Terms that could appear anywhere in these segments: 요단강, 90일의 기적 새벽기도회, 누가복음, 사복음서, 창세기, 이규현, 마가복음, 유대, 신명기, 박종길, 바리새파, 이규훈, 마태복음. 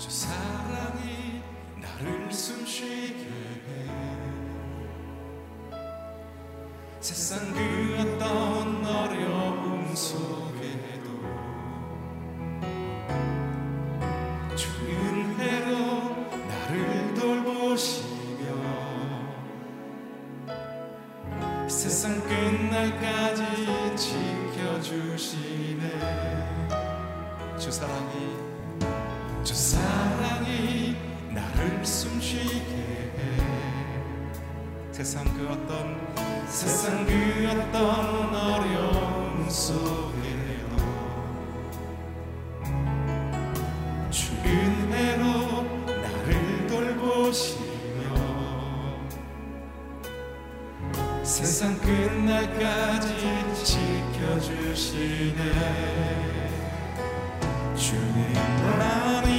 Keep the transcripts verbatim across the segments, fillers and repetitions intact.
저 사랑이 나를 숨쉬게 해. 세상 그 어떤 어려움 속에도 주 은혜로 나를 돌보시며 세상 끝날까지 지켜주시네. 저 사랑이 저 사랑이 나를 숨쉬게 해. 세상 그 어떤 세상 그 어떤 어려움 속에도 주 은혜로 나를 돌보시며 세상 끝날까지 지켜주시네. 주님 하나님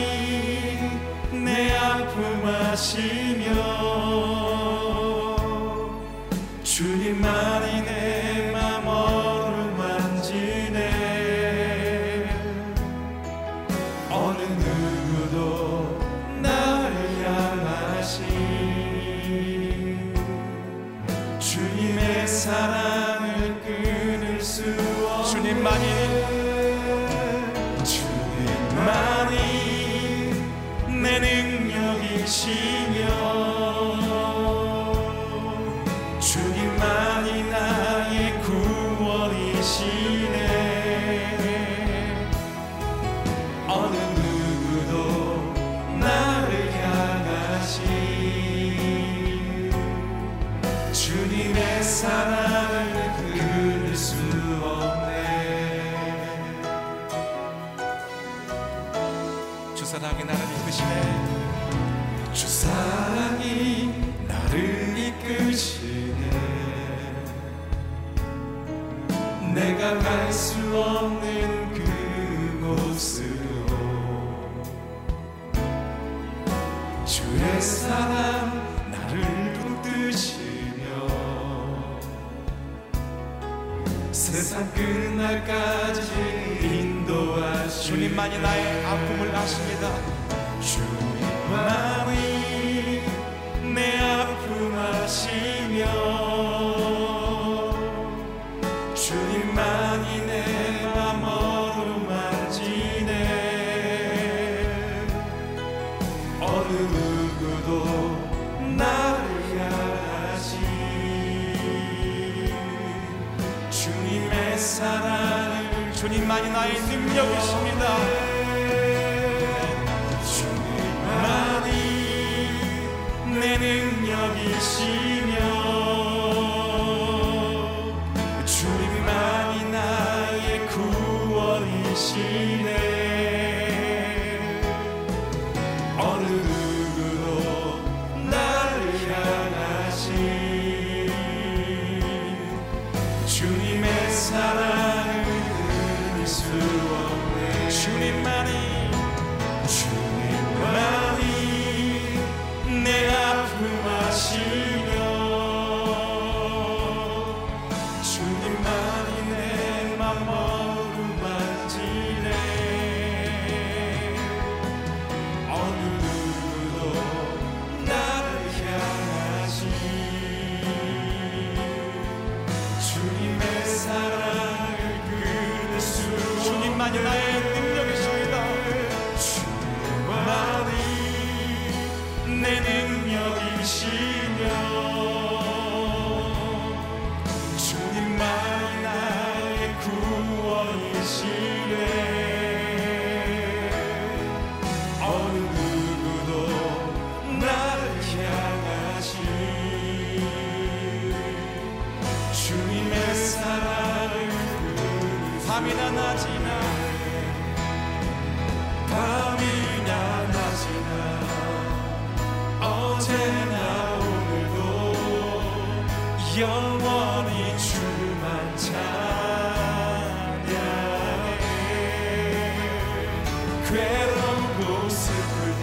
내 아픔 아시며 주님만이 내 맘 어루만지네. 어느 누구도 나를 향하신 주님의 사랑을 끊을 수 없네. 주님만이 주님만이 나의 구원이시네. 어느 누구도 나를 향하신 주님의 사랑을 끊을 수 없네. 주 사랑이 나를 이끄시네. 주 사랑이 나를 이끄시네. 내가 갈 수 없는 그곳으로 주의 사랑 나를 붙드시며 세상 끝날까지 인도하시. 주님만이 나의 아픔을 아십니다. 주님만이 내 아픔 아시며 주님만이 내 맘 어루만지네. 어느 누구도 나를 향하신 주님의 사랑을 주님만이 나의 능력이십니다. 내 능력이시며 주님만이 나의 구원이시네. 어느 누구도 나를 향하신 주님의 사랑을 끊을 수 없네. 주님만이 주님만이 영원히 주만 찬양해. 괴롭고 슬플 때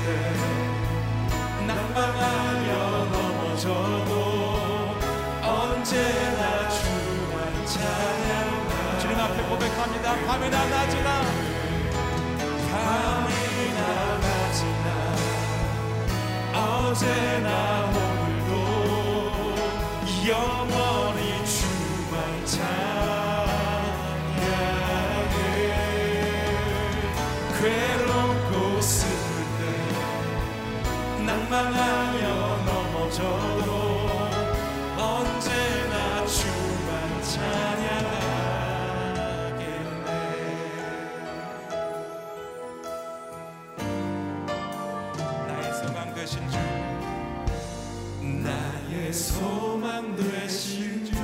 낙방하여 넘어져도 언제나 주만 찬양해. 주님 앞에 고백합니다. 밤이나 낮이나 밤이나 낮이나 어제나 오늘도 영원히 주만 찬양해. 괴롭고 슬플 때 낭망하며 넘어져도 언제나 주만 찬양하겠네. 나의 소망 되신 주, 나의 소망 되신 주,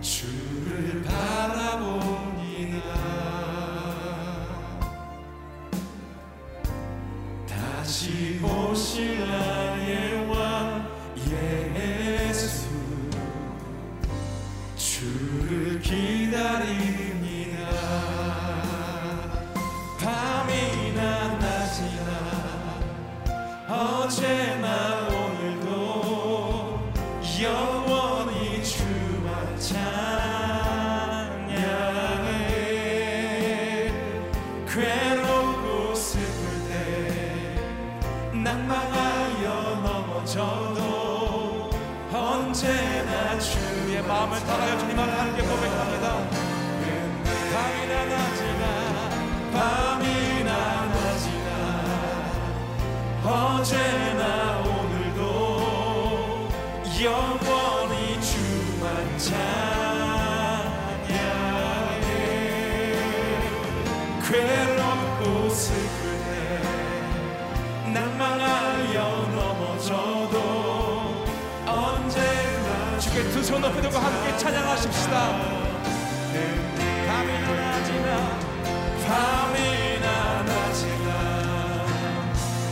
주를 바라보니라. 다시 오실 나의 왕 예수, 주를 기다립니다. 밤이나 낮이나 어제나 오늘도 영원히 주만 찬양해. 괴롭고 슬플 때 낭망하여 넘어져도 언제나 주의 마음을 따라요. 주님을 함께 고백합니다. 밤이나 낮이나 밤이나 어제나 오늘도 영원히 주만 찬양해. 괴롭고 슬플 때 낭망하여 넘어져도 언제나 주께 두 손 높여 들고 함께 찬양하십시다. 밤이나 낮이나 밤이나 낮이나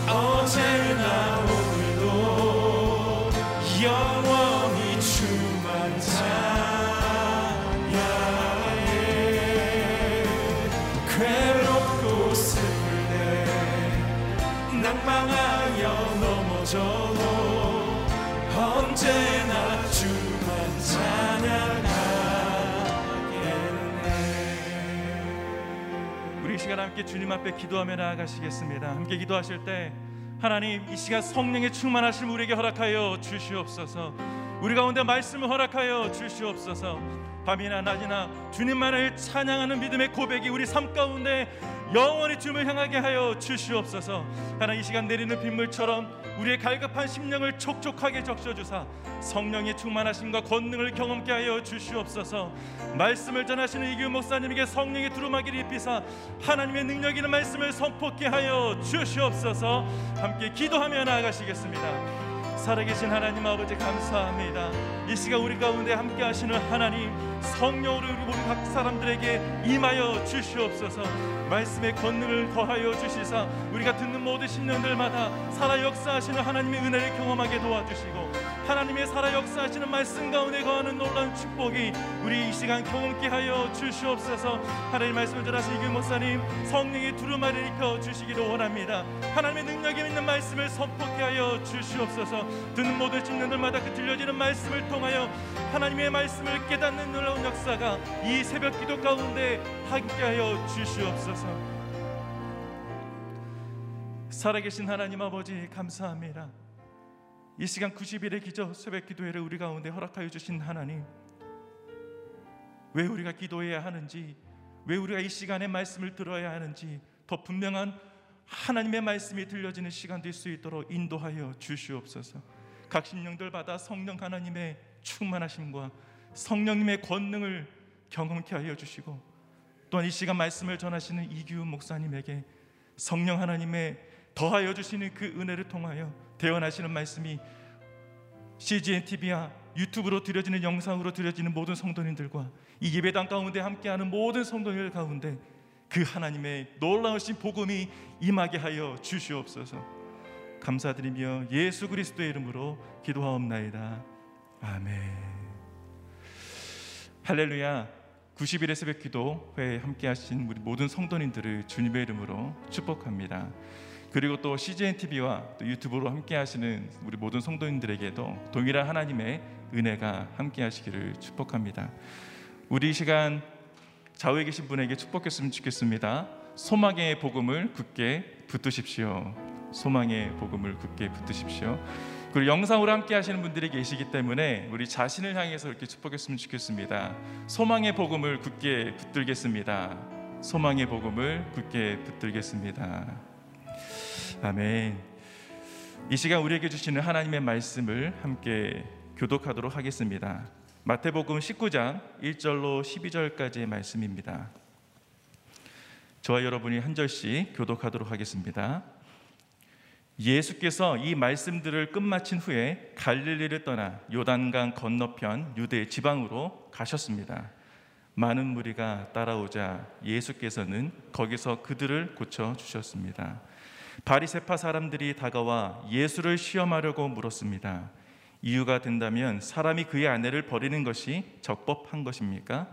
어제나 오늘도 영원히 주만 찬양해. 괴롭고 슬플 때 낭망하여 넘어져도 언제나 주만 찬양하겠네. 우리 시간 함께 주님 앞에 기도하며 나아가시겠습니다. 함께 기도하실 때 하나님, 이 시간 성령의 충만하심 우리에게 허락하여 주시옵소서. 우리 가운데 말씀을 허락하여 주시옵소서. 밤이나 낮이나 주님만을 찬양하는 믿음의 고백이 우리 삶 가운데 영원히 주님을 향하게 하여 주시옵소서. 하나님, 이 시간 내리는 빗물처럼 우리의 갈급한 심령을 촉촉하게 적셔주사 성령의 충만하심과 권능을 경험케 하여 주시옵소서. 말씀을 전하시는 이규현 목사님에게 성령의 두루마기를 입히사 하나님의 능력 있는 말씀을 선포케 하여 주시옵소서. 함께 기도하며 나아가시겠습니다. 살아계신 하나님 아버지, 감사합니다. 이 시간 우리 가운데 함께 하시는 하나님, 성령으로 우리 모든 각 사람들에게 임하여 주시옵소서. 말씀의 권능을 더하여 주시사 우리가 듣는 모든 신년들마다 살아 역사하시는 하나님의 은혜를 경험하게 도와주시고, 하나님의 살아 역사하시는 말씀 가운데 거하는 놀라운 축복이 우리 이 시간 경험케 하여 주시옵소서. 하나님, 말씀을 전하신 이규현 목사님, 성령의 두루마리를 입혀 주시기를 원합니다. 하나님의 능력이 있는 말씀을 선포케 하여 주시옵소서. 듣는 모든 신년들마다 그 들려지는 말씀을 통하여 하나님의 말씀을 깨닫는 놀라운 역사가 이 새벽 기도 가운데 함께하여 주시옵소서. 살아계신 하나님 아버지, 감사합니다. 이 시간 구십 일의 기적 새벽 기도회를 우리 가운데 허락하여 주신 하나님, 왜 우리가 기도해야 하는지, 왜 우리가 이 시간에 말씀을 들어야 하는지 더 분명한 하나님의 말씀이 들려지는 시간 될 수 있도록 인도하여 주시옵소서. 각 심령들마다 성령 하나님의 충만하심과 성령님의 권능을 경험케 하여 주시고, 또한 이 시간 말씀을 전하시는 이규훈 목사님에게 성령 하나님의 더하여 주시는 그 은혜를 통하여 대언하시는 말씀이 씨지엔 티비와 유튜브로 들려지는 영상으로 들려지는 모든 성도님들과 이 예배당 가운데 함께하는 모든 성도님들 가운데 그 하나님의 놀라우신 복음이 임하게 하여 주시옵소서. 감사드리며 예수 그리스도의 이름으로 기도하옵나이다. 아멘. 할렐루야. 구십 일의 새벽 기도회에 함께하신 우리 모든 성도님들을 주님의 이름으로 축복합니다. 그리고 또 씨지엔 티비와 또 유튜브로 함께하시는 우리 모든 성도님들에게도 동일한 하나님의 은혜가 함께하시기를 축복합니다. 우리 이 시간 좌우에 계신 분에게 축복했으면 좋겠습니다. 소망의 복음을 굳게 붙드십시오. 소망의 복음을 굳게 붙드십시오. 그리고 영상으로 함께 하시는 분들이 계시기 때문에 우리 자신을 향해서 이렇게 축복했으면 좋겠습니다. 소망의 복음을 굳게 붙들겠습니다. 소망의 복음을 굳게 붙들겠습니다. 아멘. 이 시간 우리에게 주시는 하나님의 말씀을 함께 교독하도록 하겠습니다. 마태복음 십구 장 일 절로 십이 절까지의 말씀입니다. 저와 여러분이 한 절씩 교독하도록 하겠습니다. 예수께서 이 말씀들을 끝마친 후에 갈릴리를 떠나 요단강 건너편 유대 지방으로 가셨습니다. 많은 무리가 따라오자 예수께서는 거기서 그들을 고쳐주셨습니다. 바리새파 사람들이 다가와 예수를 시험하려고 물었습니다. 이유가 된다면 사람이 그의 아내를 버리는 것이 적법한 것입니까?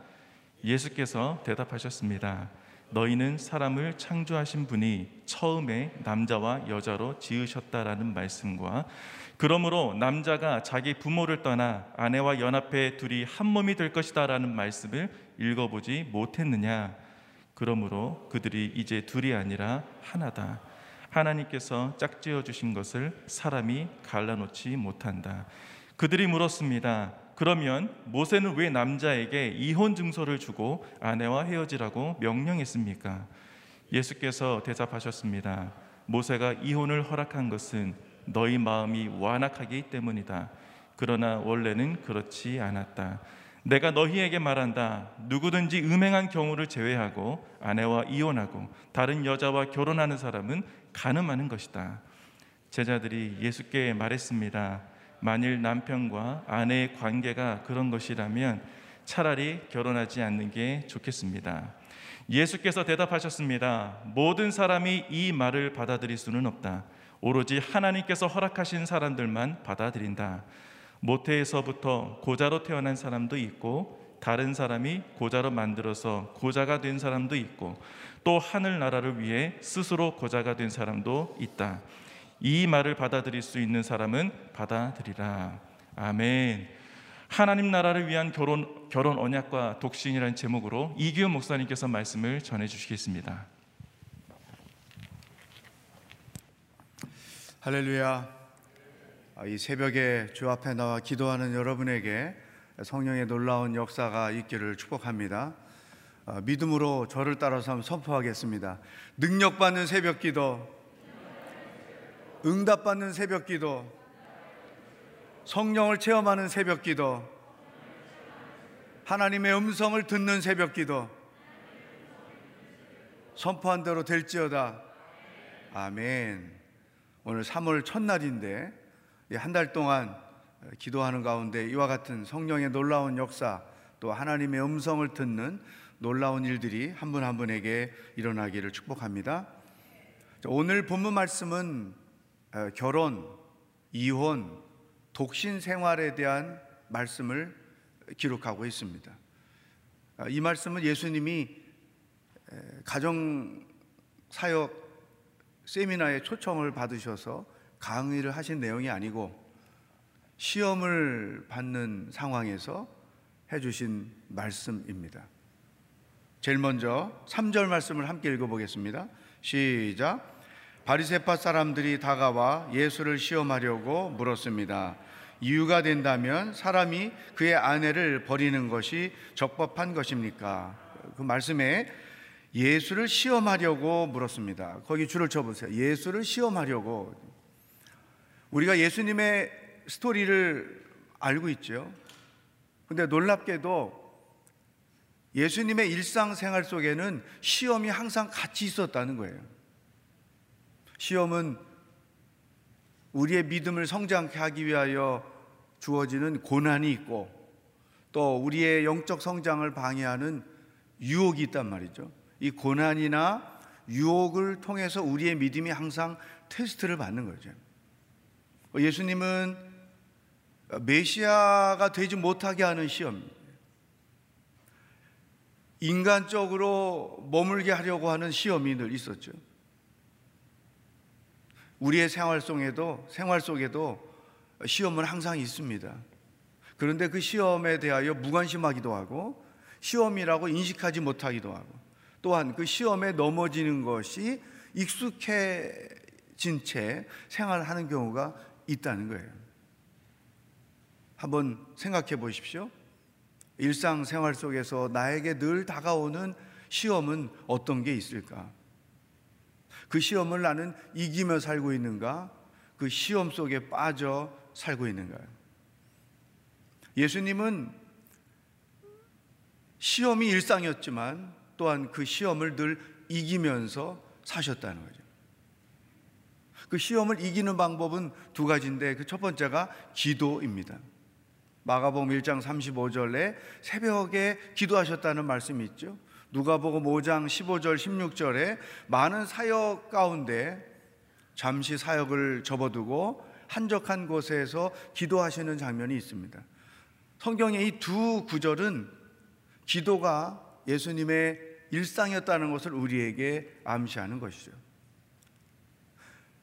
예수께서 대답하셨습니다. 너희는 사람을 창조하신 분이 처음에 남자와 여자로 지으셨다라는 말씀과 그러므로 남자가 자기 부모를 떠나 아내와 연합해 둘이 한 몸이 될 것이다 라는 말씀을 읽어보지 못했느냐? 그러므로 그들이 이제 둘이 아니라 하나다. 하나님께서 짝지어 주신 것을 사람이 갈라놓지 못한다. 그들이 물었습니다. 그러면 모세는 왜 남자에게 이혼 증서를 주고 아내와 헤어지라고 명령했습니까? 예수께서 대답하셨습니다. 모세가 이혼을 허락한 것은 너희 마음이 완악하기 때문이다. 그러나 원래는 그렇지 않았다. 내가 너희에게 말한다. 누구든지 음행한 경우를 제외하고 아내와 이혼하고 다른 여자와 결혼하는 사람은 간음하는 것이다. 제자들이 예수께 말했습니다. 만일 남편과 아내의 관계가 그런 것이라면 차라리 결혼하지 않는 게 좋겠습니다. 예수께서 대답하셨습니다. 모든 사람이 이 말을 받아들일 수는 없다. 오로지 하나님께서 허락하신 사람들만 받아들인다. 모태에서부터 고자로 태어난 사람도 있고 다른 사람이 고자로 만들어서 고자가 된 사람도 있고 또 하늘나라를 위해 스스로 고자가 된 사람도 있다. 이 말을 받아들일 수 있는 사람은 받아들이라. 아멘. 하나님 나라를 위한 결혼, 결혼 언약과 독신이라는 제목으로 이규현 목사님께서 말씀을 전해주시겠습니다. 할렐루야. 이 새벽에 주 앞에 나와 기도하는 여러분에게 성령의 놀라운 역사가 있기를 축복합니다. 믿음으로 저를 따라서 한번 선포하겠습니다. 능력받는 새벽기도, 응답받는 새벽기도, 성령을 체험하는 새벽기도, 하나님의 음성을 듣는 새벽기도. 선포한 대로 될지어다. 아멘. 오늘 삼월 첫날인데 한 달 동안 기도하는 가운데 이와 같은 성령의 놀라운 역사, 또 하나님의 음성을 듣는 놀라운 일들이 한 분 한 분에게 일어나기를 축복합니다. 오늘 본문 말씀은 결혼, 이혼, 독신 생활에 대한 말씀을 기록하고 있습니다. 이 말씀은 예수님이 가정사역 세미나에 초청을 받으셔서 강의를 하신 내용이 아니고 시험을 받는 상황에서 해주신 말씀입니다. 제일 먼저 삼 절 말씀을 함께 읽어보겠습니다. 시작. 바리새파 사람들이 다가와 예수를 시험하려고 물었습니다. 이유가 된다면 사람이 그의 아내를 버리는 것이 적법한 것입니까? 그 말씀에 예수를 시험하려고 물었습니다. 거기 줄을 쳐보세요. 예수를 시험하려고. 우리가 예수님의 스토리를 알고 있죠. 근데 놀랍게도 예수님의 일상생활 속에는 시험이 항상 같이 있었다는 거예요. 시험은 우리의 믿음을 성장케 하기 위하여 주어지는 고난이 있고 또 우리의 영적 성장을 방해하는 유혹이 있단 말이죠. 이 고난이나 유혹을 통해서 우리의 믿음이 항상 테스트를 받는 거죠. 예수님은 메시아가 되지 못하게 하는 시험입니다. 인간적으로 머물게 하려고 하는 시험이 늘 있었죠. 우리의 생활 속에도, 생활 속에도 시험은 항상 있습니다. 그런데 그 시험에 대하여 무관심하기도 하고 시험이라고 인식하지 못하기도 하고 또한 그 시험에 넘어지는 것이 익숙해진 채 생활하는 경우가 있다는 거예요. 한번 생각해 보십시오. 일상생활 속에서 나에게 늘 다가오는 시험은 어떤 게 있을까? 그 시험을 나는 이기며 살고 있는가? 그 시험 속에 빠져 살고 있는가? 예수님은 시험이 일상이었지만 또한 그 시험을 늘 이기면서 사셨다는 거죠. 그 시험을 이기는 방법은 두 가지인데 그 첫 번째가 기도입니다. 마가복음 일 장 삼십오 절에 새벽에 기도하셨다는 말씀이 있죠. 누가복음 오 장 십오 절 십육 절에 많은 사역 가운데 잠시 사역을 접어두고 한적한 곳에서 기도하시는 장면이 있습니다. 성경의 이 두 구절은 기도가 예수님의 일상이었다는 것을 우리에게 암시하는 것이죠.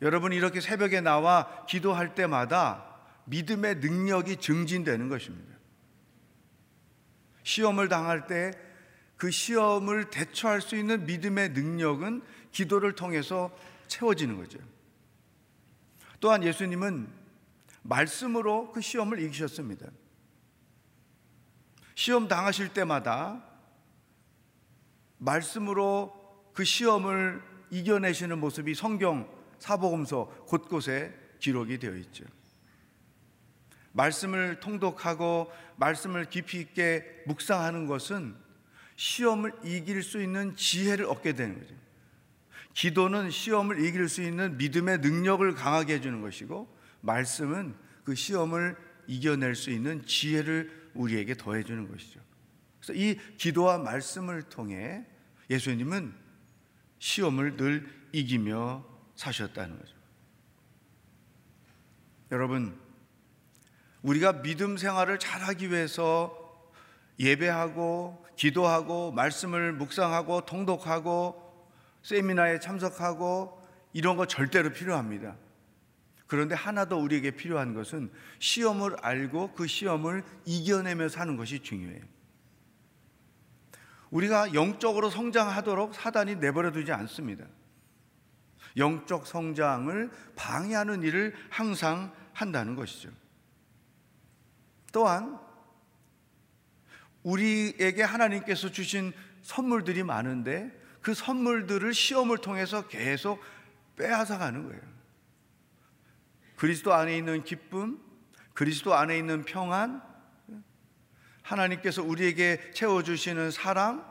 여러분, 이렇게 새벽에 나와 기도할 때마다 믿음의 능력이 증진되는 것입니다. 시험을 당할 때 그 시험을 대처할 수 있는 믿음의 능력은 기도를 통해서 채워지는 거죠. 또한 예수님은 말씀으로 그 시험을 이기셨습니다. 시험 당하실 때마다 말씀으로 그 시험을 이겨내시는 모습이 성경, 사복음서 곳곳에 기록이 되어 있죠. 말씀을 통독하고 말씀을 깊이 있게 묵상하는 것은 시험을 이길 수 있는 지혜를 얻게 되는 거죠. 기도는 시험을 이길 수 있는 믿음의 능력을 강하게 해주는 것이고, 말씀은 그 시험을 이겨낼 수 있는 지혜를 우리에게 더해주는 것이죠. 그래서 이 기도와 말씀을 통해 예수님은 시험을 늘 이기며 사셨다는 거죠. 여러분, 우리가 믿음 생활을 잘하기 위해서 예배하고 기도하고 말씀을 묵상하고 통독하고 세미나에 참석하고 이런 거 절대로 필요합니다. 그런데 하나 더 우리에게 필요한 것은 시험을 알고 그 시험을 이겨내며 사는 것이 중요해요. 우리가 영적으로 성장하도록 사단이 내버려 두지 않습니다. 영적 성장을 방해하는 일을 항상 한다는 것이죠. 또한 우리에게 하나님께서 주신 선물들이 많은데 그 선물들을 시험을 통해서 계속 빼앗아가는 거예요. 그리스도 안에 있는 기쁨, 그리스도 안에 있는 평안, 하나님께서 우리에게 채워주시는 사랑,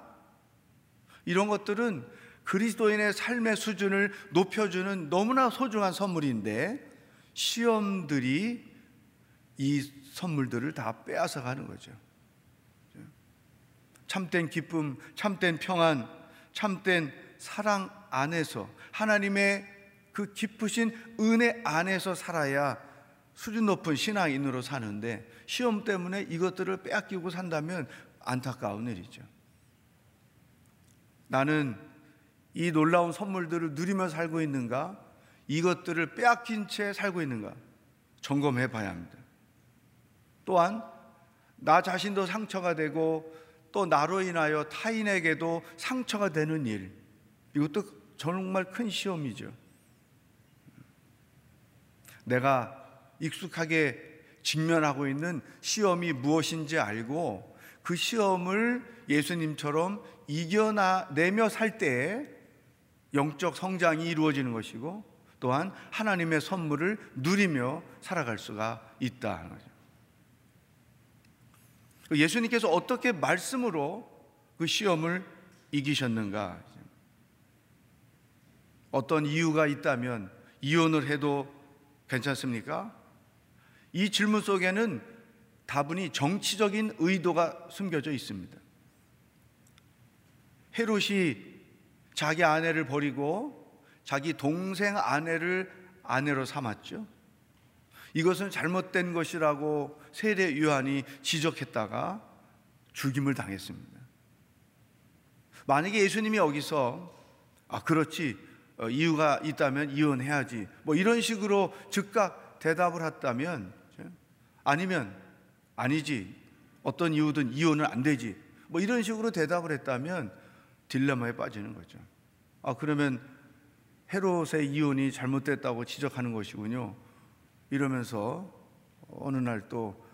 이런 것들은 그리스도인의 삶의 수준을 높여주는 너무나 소중한 선물인데 시험들이 이 선물들을 다 빼앗아가는 거죠. 참된 기쁨, 참된 평안, 참된 사랑 안에서, 하나님의 그 깊으신 은혜 안에서 살아야 수준 높은 신앙인으로 사는데 시험 때문에 이것들을 빼앗기고 산다면 안타까운 일이죠. 나는 이 놀라운 선물들을 누리며 살고 있는가? 이것들을 빼앗긴 채 살고 있는가? 점검해 봐야 합니다. 또한 나 자신도 상처가 되고 또 나로 인하여 타인에게도 상처가 되는 일, 이것도 정말 큰 시험이죠. 내가 익숙하게 직면하고 있는 시험이 무엇인지 알고 그 시험을 예수님처럼 이겨내며 살 때에 영적 성장이 이루어지는 것이고 또한 하나님의 선물을 누리며 살아갈 수가 있다는 거죠. 예수님께서 어떻게 말씀으로 그 시험을 이기셨는가? 어떤 이유가 있다면 이혼을 해도 괜찮습니까? 이 질문 속에는 다분히 정치적인 의도가 숨겨져 있습니다. 헤롯이 자기 아내를 버리고 자기 동생 아내를 아내로 삼았죠. 이것은 잘못된 것이라고 세례 요한이 지적했다가 죽임을 당했습니다. 만약에 예수님이 여기서 아 그렇지, 이유가 있다면 이혼해야지, 뭐 이런 식으로 즉각 대답을 했다면, 아니면 아니지, 어떤 이유든 이혼은 안 되지, 뭐 이런 식으로 대답을 했다면 딜레마에 빠지는 거죠. 아, 그러면 헤롯의 이혼이 잘못됐다고 지적하는 것이군요. 이러면서 어느 날 또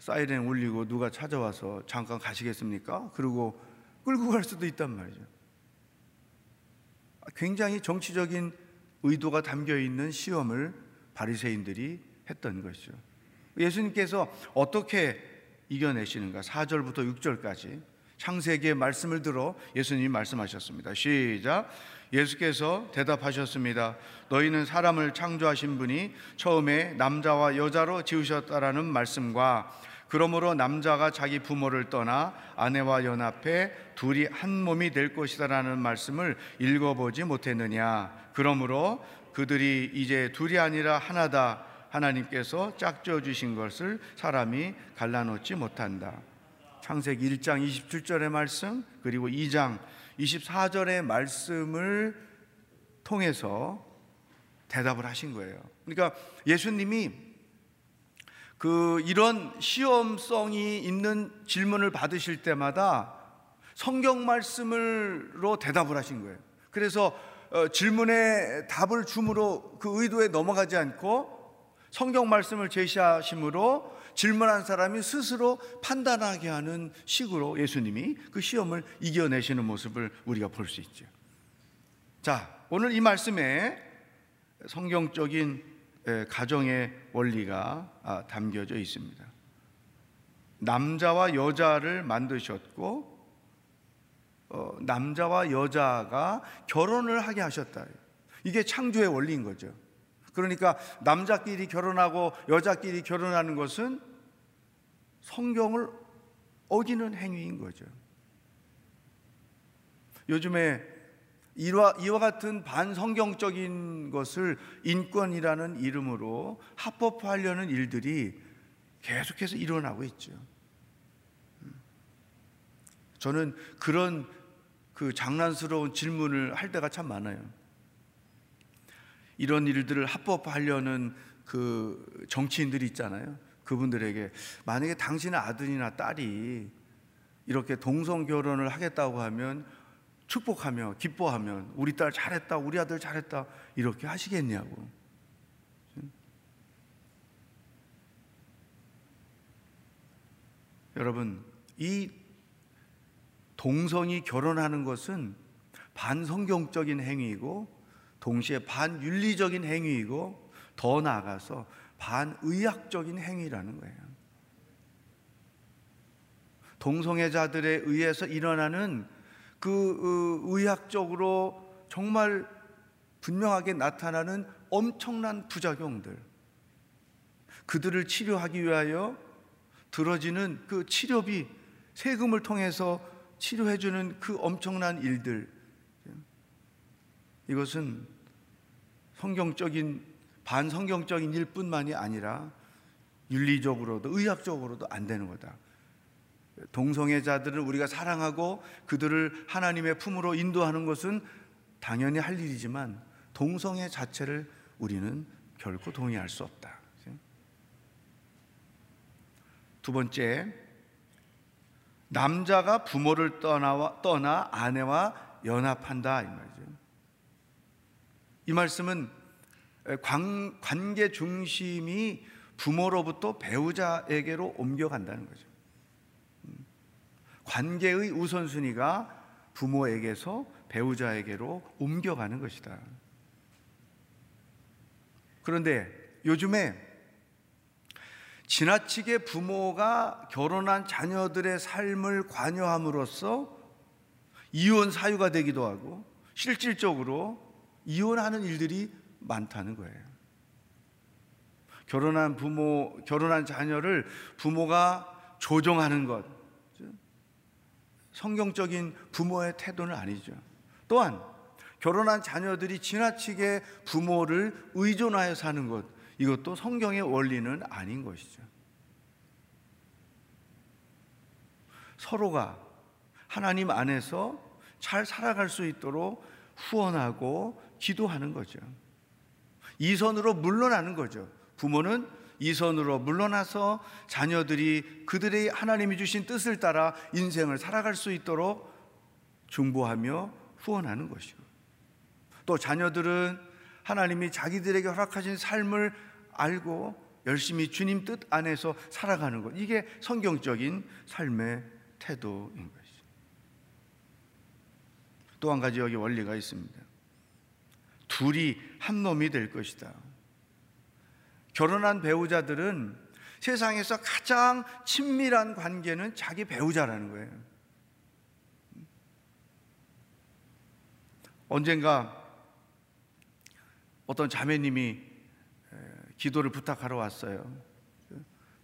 사이렌 울리고 누가 찾아와서 잠깐 가시겠습니까? 그리고 끌고 갈 수도 있단 말이죠. 굉장히 정치적인 의도가 담겨있는 시험을 바리새인들이 했던 것이죠. 예수님께서 어떻게 이겨내시는가? 사 절부터 육 절까지 창세기의 말씀을 들어 예수님이 말씀하셨습니다. 시작. 예수께서 대답하셨습니다. 너희는 사람을 창조하신 분이 처음에 남자와 여자로 지으셨다라는 말씀과 그러므로 남자가 자기 부모를 떠나 아내와 연합해 둘이 한 몸이 될 것이다라는 말씀을 읽어보지 못했느냐? 그러므로 그들이 이제 둘이 아니라 하나다. 하나님께서 짝지어 주신 것을 사람이 갈라놓지 못한다. 창세기 일 장 이십칠 절의 말씀 그리고 이 장 이십사 절의 말씀을 통해서 대답을 하신 거예요. 그러니까 예수님이 그 이런 시험성이 있는 질문을 받으실 때마다 성경 말씀으로 대답을 하신 거예요. 그래서 질문에 답을 줌으로 그 의도에 넘어가지 않고 성경 말씀을 제시하심으로 질문한 사람이 스스로 판단하게 하는 식으로 예수님이 그 시험을 이겨내시는 모습을 우리가 볼 수 있죠. 자, 오늘 이 말씀에 성경적인 가정의 원리가 담겨져 있습니다. 남자와 여자를 만드셨고 남자와 여자가 결혼을 하게 하셨다. 이게 창조의 원리인 거죠. 그러니까 남자끼리 결혼하고 여자끼리 결혼하는 것은 성경을 어기는 행위인 거죠. 요즘에 이와, 이와 같은 반성경적인 것을 인권이라는 이름으로 합법화하려는 일들이 계속해서 일어나고 있죠. 저는 그런 그 장난스러운 질문을 할 때가 참 많아요. 이런 일들을 합법화하려는 그 정치인들이 있잖아요. 그분들에게 만약에 당신의 아들이나 딸이 이렇게 동성결혼을 하겠다고 하면 축복하며 기뻐하면 우리 딸 잘했다, 우리 아들 잘했다 이렇게 하시겠냐고. 여러분, 이 동성이 결혼하는 것은 반성경적인 행위이고 동시에 반윤리적인 행위이고 더 나아가서 반의학적인 행위라는 거예요. 동성애자들에 의해서 일어나는 그 의학적으로 정말 분명하게 나타나는 엄청난 부작용들, 그들을 치료하기 위하여 들어지는 그 치료비, 세금을 통해서 치료해주는 그 엄청난 일들, 이것은 성경적인, 반성경적인 일뿐만이 아니라 윤리적으로도 의학적으로도 안 되는 거다. 동성애자들을 우리가 사랑하고 그들을 하나님의 품으로 인도하는 것은 당연히 할 일이지만 동성애 자체를 우리는 결코 동의할 수 없다. 두 번째, 남자가 부모를 떠나, 떠나 아내와 연합한다 이 말이죠. 이 말씀은 관계 중심이 부모로부터 배우자에게로 옮겨간다는 거죠. 관계의 우선순위가 부모에게서 배우자에게로 옮겨가는 것이다. 그런데 요즘에 지나치게 부모가 결혼한 자녀들의 삶을 관여함으로써 이혼 사유가 되기도 하고 실질적으로 이혼하는 일들이 많다는 거예요. 결혼한 부모, 결혼한 자녀를 부모가 조종하는 것, 성경적인 부모의 태도는 아니죠. 또한 결혼한 자녀들이 지나치게 부모를 의존하여 사는 것, 이것도 성경의 원리는 아닌 것이죠. 서로가 하나님 안에서 잘 살아갈 수 있도록 후원하고 기도하는 거죠. 이선으로 물러나는 거죠. 부모는 이선으로 물러나서 자녀들이 그들의 하나님이 주신 뜻을 따라 인생을 살아갈 수 있도록 중보하며 후원하는 것이고, 또 자녀들은 하나님이 자기들에게 허락하신 삶을 알고 열심히 주님 뜻 안에서 살아가는 것, 이게 성경적인 삶의 태도인 것이죠. 또 한 가지 여기 원리가 있습니다. 둘이 한 놈이 될 것이다. 결혼한 배우자들은 세상에서 가장 친밀한 관계는 자기 배우자라는 거예요. 언젠가 어떤 자매님이 기도를 부탁하러 왔어요.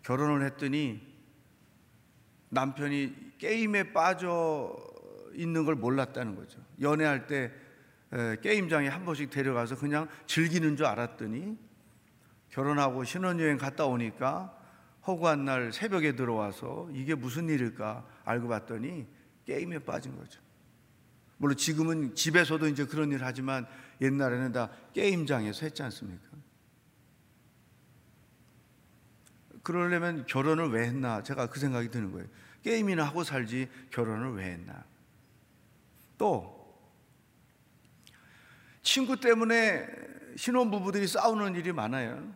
결혼을 했더니 남편이 게임에 빠져 있는 걸 몰랐다는 거죠. 연애할 때 게임장에 한 번씩 데려가서 그냥 즐기는 줄 알았더니 결혼하고 신혼여행 갔다 오니까 허구한 날 새벽에 들어와서 이게 무슨 일일까 알고 봤더니 게임에 빠진 거죠. 물론 지금은 집에서도 이제 그런 일 하지만 옛날에는 다 게임장에서 했지 않습니까? 그러려면 결혼을 왜 했나, 제가 그 생각이 드는 거예요. 게임이나 하고 살지 결혼을 왜 했나. 또 친구 때문에 신혼부부들이 싸우는 일이 많아요.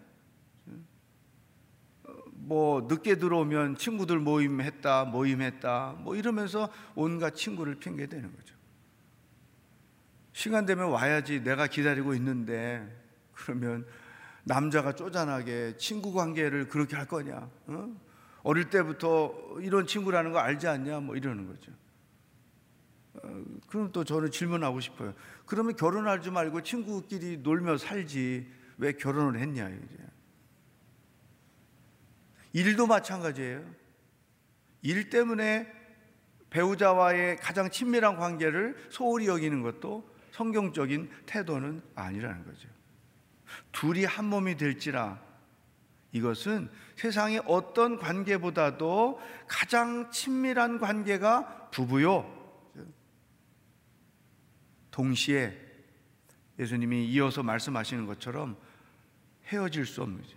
뭐 늦게 들어오면 친구들 모임했다 모임했다 뭐 이러면서 온갖 친구를 핑계대는 거죠. 시간 되면 와야지, 내가 기다리고 있는데. 그러면 남자가 쪼잔하게 친구 관계를 그렇게 할 거냐, 어? 어릴 때부터 이런 친구라는 거 알지 않냐, 뭐 이러는 거죠. 그럼 또 저는 질문하고 싶어요. 그러면 결혼하지 말고 친구끼리 놀며 살지 왜 결혼을 했냐 이제. 일도 마찬가지예요. 일 때문에 배우자와의 가장 친밀한 관계를 소홀히 여기는 것도 성경적인 태도는 아니라는 거죠. 둘이 한 몸이 될지라, 이것은 세상의 어떤 관계보다도 가장 친밀한 관계가 부부요, 동시에 예수님이 이어서 말씀하시는 것처럼 헤어질 수 없는 거죠.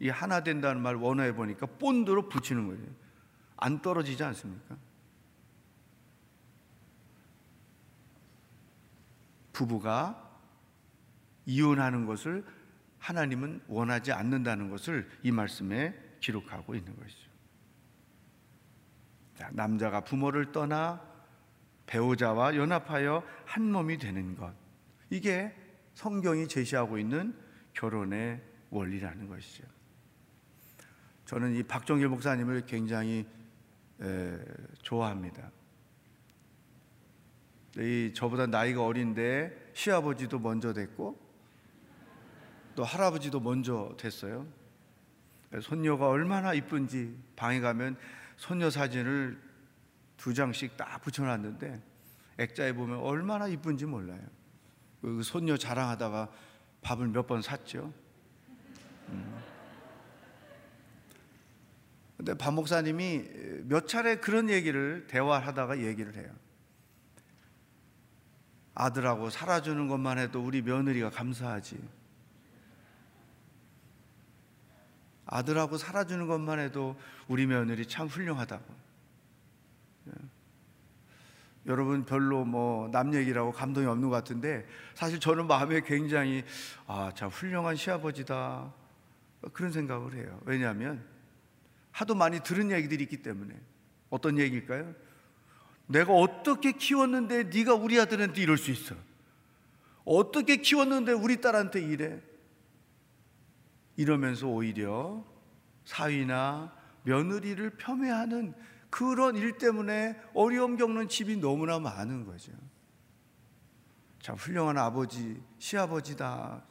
이 하나 된다는 말 원어에 보니까 본드로 붙이는 거예요. 안 떨어지지 않습니까? 부부가 이혼하는 것을 하나님은 원하지 않는다는 것을 이 말씀에 기록하고 있는 것이죠. 자, 남자가 부모를 떠나 배우자와 연합하여 한 몸이 되는 것, 이게 성경이 제시하고 있는 결혼의 원리라는 것이죠. 저는 이 박종길 목사님을 굉장히 에, 좋아합니다. 이 저보다 나이가 어린데 시아버지도 먼저 됐고 또 할아버지도 먼저 됐어요. 손녀가 얼마나 이쁜지 방에 가면 손녀 사진을 두 장씩 다 붙여놨는데 액자에 보면 얼마나 이쁜지 몰라요. 그 손녀 자랑하다가 밥을 몇 번 샀죠. 그런데 음. 박 목사님이 몇 차례 그런 얘기를 대화하다가 얘기를 해요. 아들하고 살아주는 것만 해도 우리 며느리가 감사하지. 아들하고 살아주는 것만 해도 우리 며느리 참 훌륭하다고. 여러분 별로 뭐 남 얘기라고 감동이 없는 것 같은데, 사실 저는 마음에 굉장히 아, 참 훌륭한 시아버지다 그런 생각을 해요. 왜냐하면 하도 많이 들은 얘기들이 있기 때문에. 어떤 얘기일까요? 내가 어떻게 키웠는데 네가 우리 아들한테 이럴 수 있어? 어떻게 키웠는데 우리 딸한테 이래? 이러면서 오히려 사위나 며느리를 폄훼하는 그런 일 때문에 어려움 겪는 집이 너무나 많은 거죠. 참 훌륭한 아버지, 시아버지다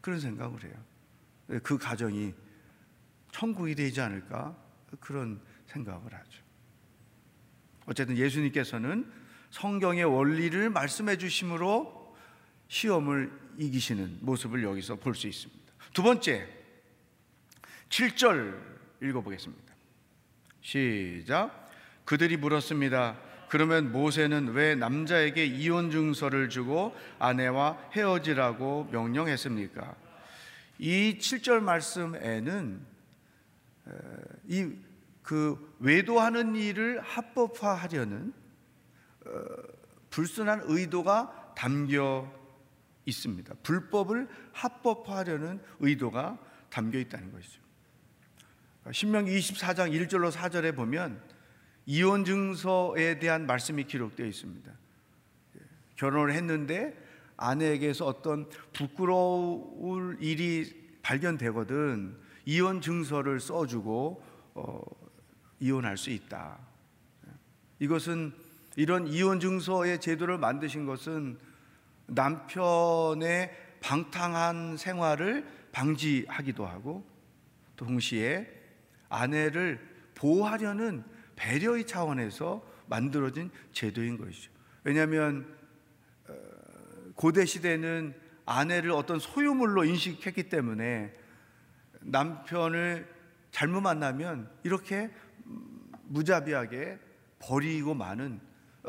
그런 생각을 해요. 그 가정이 천국이 되지 않을까 그런 생각을 하죠. 어쨌든 예수님께서는 성경의 원리를 말씀해 주심으로 시험을 이기시는 모습을 여기서 볼 수 있습니다. 두 번째, 칠 절 읽어보겠습니다. 시작. 그들이 물었습니다. 그러면 모세는 왜 남자에게 이혼 증서를 주고 아내와 헤어지라고 명령했습니까? 이 칠 절 말씀에는 이 그 외도하는 일을 합법화하려는 불순한 의도가 담겨 있습니다. 불법을 합법화하려는 의도가 담겨 있다는 것이죠. 신명기 이십사 장 일 절로 사 절에 보면 이혼 증서에 대한 말씀이 기록되어 있습니다. 결혼을 했는데 아내에게서 어떤 부끄러울 일이 발견되거든 이혼 증서를 써주고 어, 이혼할 수 있다. 이것은 이런 이혼 증서의 제도를 만드신 것은 남편의 방탕한 생활을 방지하기도 하고 동시에 아내를 보호하려는 배려의 차원에서 만들어진 제도인 것이죠. 왜냐하면 고대 시대는 아내를 어떤 소유물로 인식했기 때문에 남편을 잘못 만나면 이렇게 무자비하게 버리고 마는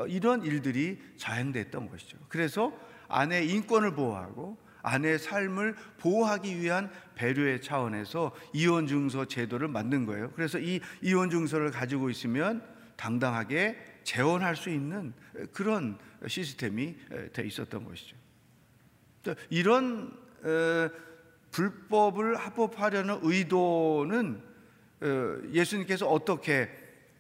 이런 일들이 자행됐던 것이죠. 그래서 아내의 인권을 보호하고 아내의 삶을 보호하기 위한 배려의 차원에서 이혼증서 제도를 만든 거예요. 그래서 이 이혼증서를 가지고 있으면 당당하게 재혼할 수 있는 그런 시스템이 돼 있었던 것이죠. 이런 불법을 합법화하려는 의도는 예수님께서 어떻게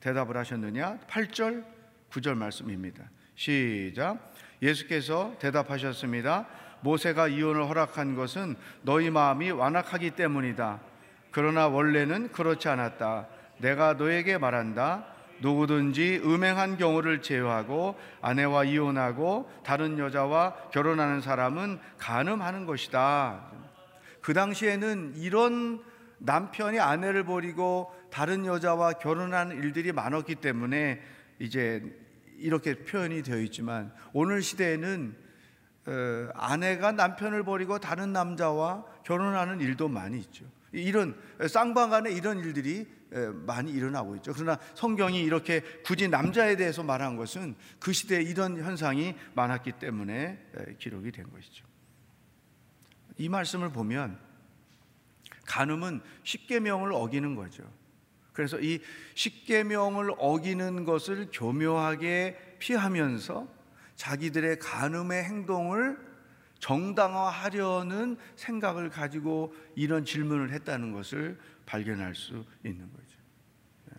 대답을 하셨느냐? 팔 절, 구 절 말씀입니다. 시작! 예수께서 대답하셨습니다. 모세가 이혼을 허락한 것은 너희 마음이 완악하기 때문이다. 그러나 원래는 그렇지 않았다. 내가 너에게 말한다. 누구든지 음행한 경우를 제외하고 아내와 이혼하고 다른 여자와 결혼하는 사람은 간음하는 것이다. 그 당시에는 이런 남편이 아내를 버리고 다른 여자와 결혼하는 일들이 많았기 때문에 이제 이렇게 표현이 되어 있지만 오늘 시대에는 어, 아내가 남편을 버리고 다른 남자와 결혼하는 일도 많이 있죠. 이런 쌍방간에 이런 일들이 많이 일어나고 있죠. 그러나 성경이 이렇게 굳이 남자에 대해서 말한 것은 그 시대에 이런 현상이 많았기 때문에 기록이 된 것이죠. 이 말씀을 보면 간음은 십계명을 어기는 거죠. 그래서 이 십계명을 어기는 것을 교묘하게 피하면서 자기들의 간음의 행동을 정당화하려는 생각을 가지고 이런 질문을 했다는 것을 발견할 수 있는 거죠. 네.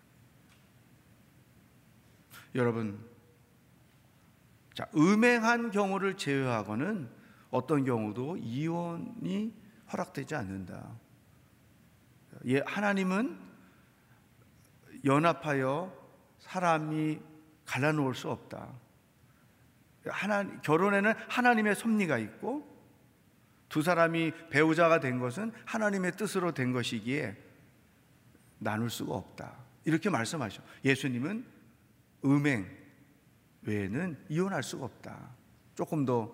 여러분, 자, 음행한 경우를 제외하고는 어떤 경우도 이혼이 허락되지 않는다. 예, 하나님은 연합하여 사람이 갈라놓을 수 없다. 하나님, 결혼에는 하나님의 섭리가 있고 두 사람이 배우자가 된 것은 하나님의 뜻으로 된 것이기에 나눌 수가 없다. 이렇게 말씀하셔. 예수님은 음행 외에는 이혼할 수가 없다. 조금 더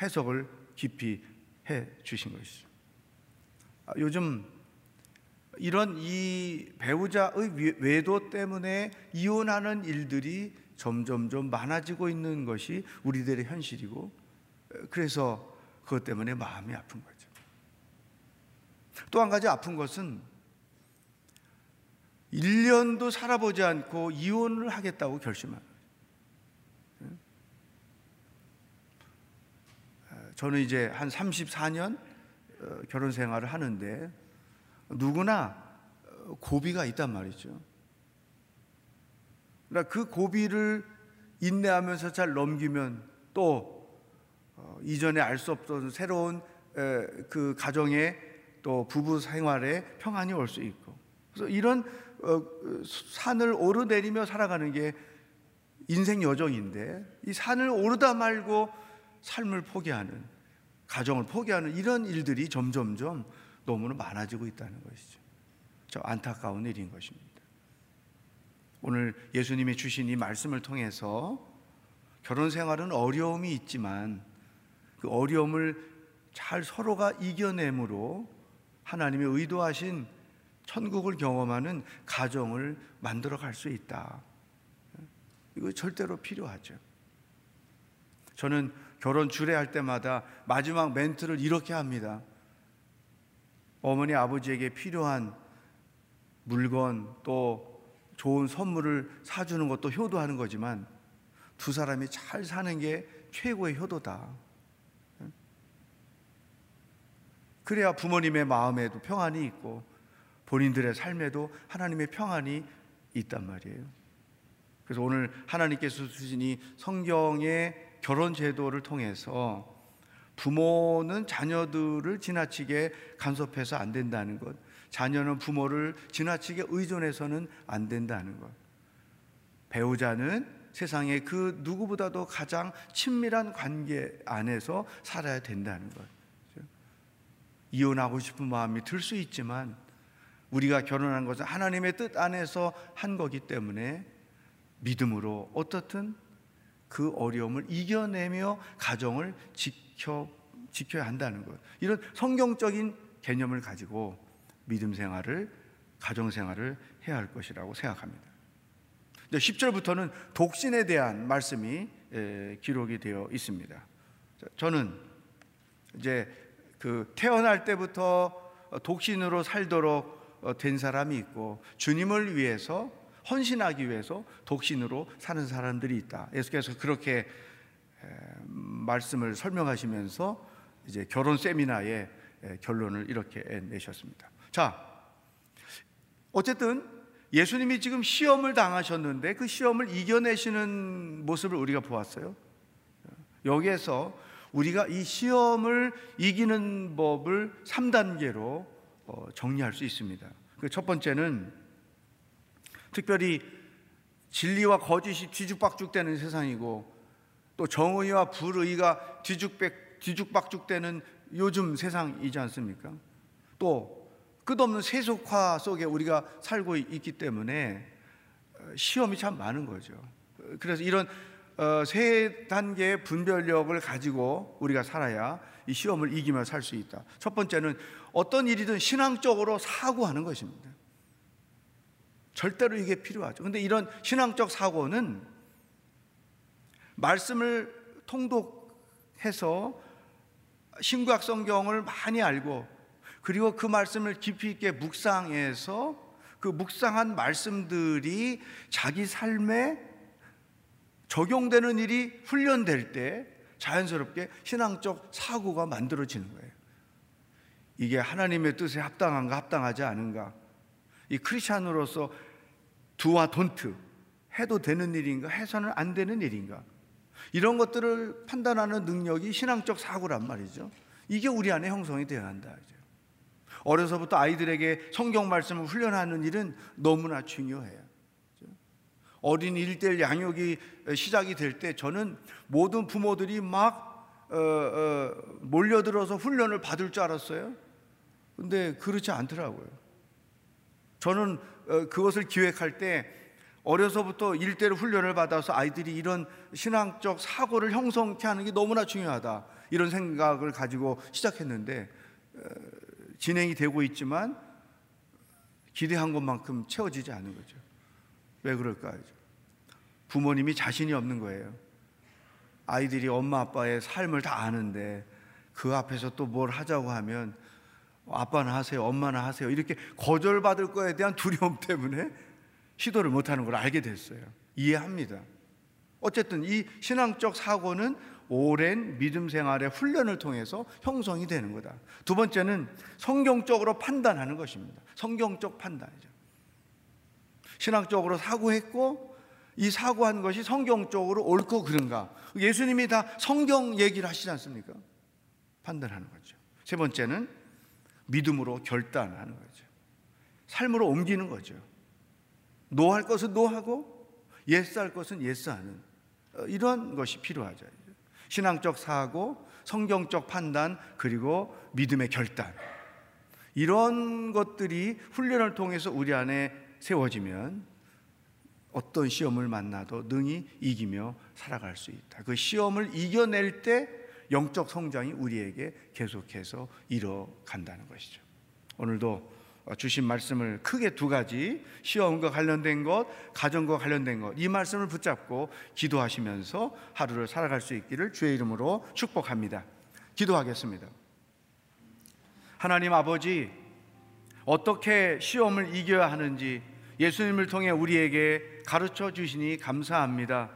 해석을 깊이 해 주신 것이죠. 요즘 이런 이 배우자의 외도 때문에 이혼하는 일들이 점점 좀 많아지고 있는 것이 우리들의 현실이고 그래서 그것 때문에 마음이 아픈 거죠. 또 한 가지 아픈 것은 일 년도 살아보지 않고 이혼을 하겠다고 결심한 거예요. 저는 이제 한 삼십사 년 결혼 생활을 하는데 누구나 고비가 있단 말이죠. 그 고비를 인내하면서 잘 넘기면 또 어, 이전에 알 수 없던 새로운 에, 그 가정의 또 부부 생활에 평안이 올 수 있고 그래서 이런 어, 산을 오르내리며 살아가는 게 인생 여정인데 이 산을 오르다 말고 삶을 포기하는 가정을 포기하는 이런 일들이 점점점 너무나 많아지고 있다는 것이죠. 저 안타까운 일인 것입니다. 오늘 예수님이 주신 이 말씀을 통해서 결혼 생활은 어려움이 있지만 그 어려움을 잘 서로가 이겨내므로 하나님이 의도하신 천국을 경험하는 가정을 만들어 갈 수 있다. 이거 절대로 필요하죠. 저는 결혼 주례할 때마다 마지막 멘트를 이렇게 합니다. 어머니 아버지에게 필요한 물건 또 좋은 선물을 사주는 것도 효도하는 거지만 두 사람이 잘 사는 게 최고의 효도다. 그래야 부모님의 마음에도 평안이 있고 본인들의 삶에도 하나님의 평안이 있단 말이에요. 그래서 오늘 하나님께서 주신 이 성경의 결혼 제도를 통해서 부모는 자녀들을 지나치게 간섭해서 안 된다는 것, 자녀는 부모를 지나치게 의존해서는 안 된다는 것, 배우자는 세상에 그 누구보다도 가장 친밀한 관계 안에서 살아야 된다는 것. 이혼하고 싶은 마음이 들 수 있지만 우리가 결혼한 것은 하나님의 뜻 안에서 한 거기 때문에 믿음으로 어떻든 그 어려움을 이겨내며 가정을 지켜, 지켜야 한다는 것. 이런 성경적인 개념을 가지고 믿음 생활을, 가정 생활을 해야 할 것이라고 생각합니다. 근데 십 절부터는 독신에 대한 말씀이 기록이 되어 있습니다. 저는 이제 그 태어날 때부터 독신으로 살도록 된 사람이 있고, 주님을 위해서 헌신하기 위해서 독신으로 사는 사람들이 있다. 예수께서 그렇게 말씀을 설명하시면서 이제 결혼 세미나의 결론을 이렇게 내셨습니다. 자, 어쨌든 예수님이 지금 시험을 당하셨는데 그 시험을 이겨내시는 모습을 우리가 보았어요. 여기에서 우리가 이 시험을 이기는 법을 삼 단계로 정리할 수 있습니다. 그 첫 번째는 특별히 진리와 거짓이 뒤죽박죽되는 세상이고, 또 정의와 불의가 뒤죽백, 뒤죽박죽되는 요즘 세상이지 않습니까? 또 끝없는 세속화 속에 우리가 살고 있기 때문에 시험이 참 많은 거죠. 그래서 이런 어, 세 단계의 분별력을 가지고 우리가 살아야 이 시험을 이기며 살 수 있다. 첫 번째는 어떤 일이든 신앙적으로 사고하는 것입니다. 절대로 이게 필요하죠. 그런데 이런 신앙적 사고는 말씀을 통독해서 신구약 성경을 많이 알고, 그리고 그 말씀을 깊이 있게 묵상해서 그 묵상한 말씀들이 자기 삶에 적용되는 일이 훈련될 때 자연스럽게 신앙적 사고가 만들어지는 거예요. 이게 하나님의 뜻에 합당한가 합당하지 않은가, 이 크리스찬으로서 두와 돈트, 해도 되는 일인가 해서는 안 되는 일인가, 이런 것들을 판단하는 능력이 신앙적 사고란 말이죠. 이게 우리 안에 형성이 되어야 한다. 어려서부터 아이들에게 성경 말씀을 훈련하는 일은 너무나 중요해요. 어린 일대일 양육이 시작이 될 때 저는 모든 부모들이 막 어, 어, 몰려들어서 훈련을 받을 줄 알았어요. 근데 그렇지 않더라고요. 저는 어, 그것을 기획할 때 어려서부터 일대일 훈련을 받아서 아이들이 이런 신앙적 사고를 형성케 하는 게 너무나 중요하다, 이런 생각을 가지고 시작했는데 어, 진행이 되고 있지만 기대한 것만큼 채워지지 않는 거죠. 왜 그럴까요? 부모님이 자신이 없는 거예요. 아이들이 엄마 아빠의 삶을 다 아는데 그 앞에서 또 뭘 하자고 하면 아빠나 하세요, 엄마나 하세요, 이렇게 거절받을 거에 대한 두려움 때문에 시도를 못하는 걸 알게 됐어요. 이해합니다. 어쨌든 이 신앙적 사고는 오랜 믿음 생활의 훈련을 통해서 형성이 되는 거다. 두 번째는 성경적으로 판단하는 것입니다. 성경적 판단이죠. 신학적으로 사고했고 이 사고한 것이 성경적으로 옳고 그른가, 예수님이 다 성경 얘기를 하시지 않습니까? 판단하는 거죠. 세 번째는 믿음으로 결단하는 거죠. 삶으로 옮기는 거죠. 노할 것은 노하고 예스할 것은 예스하는, 이런 것이 필요하죠. 신앙적 사고, 성경적 판단, 그리고 믿음의 결단, 이런 것들이 훈련을 통해서 우리 안에 세워지면 어떤 시험을 만나도 능히 이기며 살아갈 수 있다. 그 시험을 이겨낼 때 영적 성장이 우리에게 계속해서 이뤄간다는 것이죠. 오늘도 주신 말씀을 크게 두 가지, 시험과 관련된 것, 가정과 관련된 것, 이 말씀을 붙잡고 기도하시면서 하루를 살아갈 수 있기를 주의 이름으로 축복합니다. 기도하겠습니다. 하나님 아버지, 어떻게 시험을 이겨야 하는지 예수님을 통해 우리에게 가르쳐 주시니 감사합니다.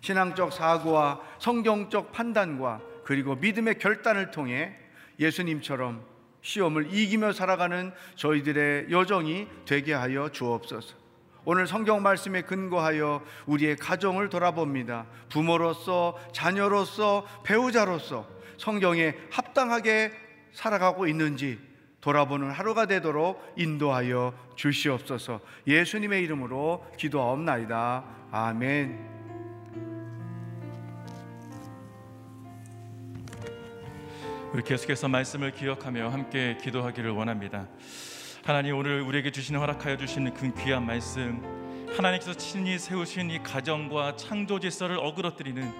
신앙적 사고와 성경적 판단과 그리고 믿음의 결단을 통해 예수님처럼 시험을 이기며 살아가는 저희들의 여정이 되게 하여 주옵소서. 오늘 성경 말씀에 근거하여 우리의 가정을 돌아봅니다. 부모로서, 자녀로서, 배우자로서 성경에 합당하게 살아가고 있는지 돌아보는 하루가 되도록 인도하여 주시옵소서. 예수님의 이름으로 기도하옵나이다. 아멘. 우리 계속해서 말씀을 기억하며 함께 기도하기를 원합니다. 하나님, 오늘 우리에게 주시는, 허락하여 주시는 그 귀한 말씀, 하나님께서 친히 세우신 이 가정과 창조 질서를 어그러뜨리는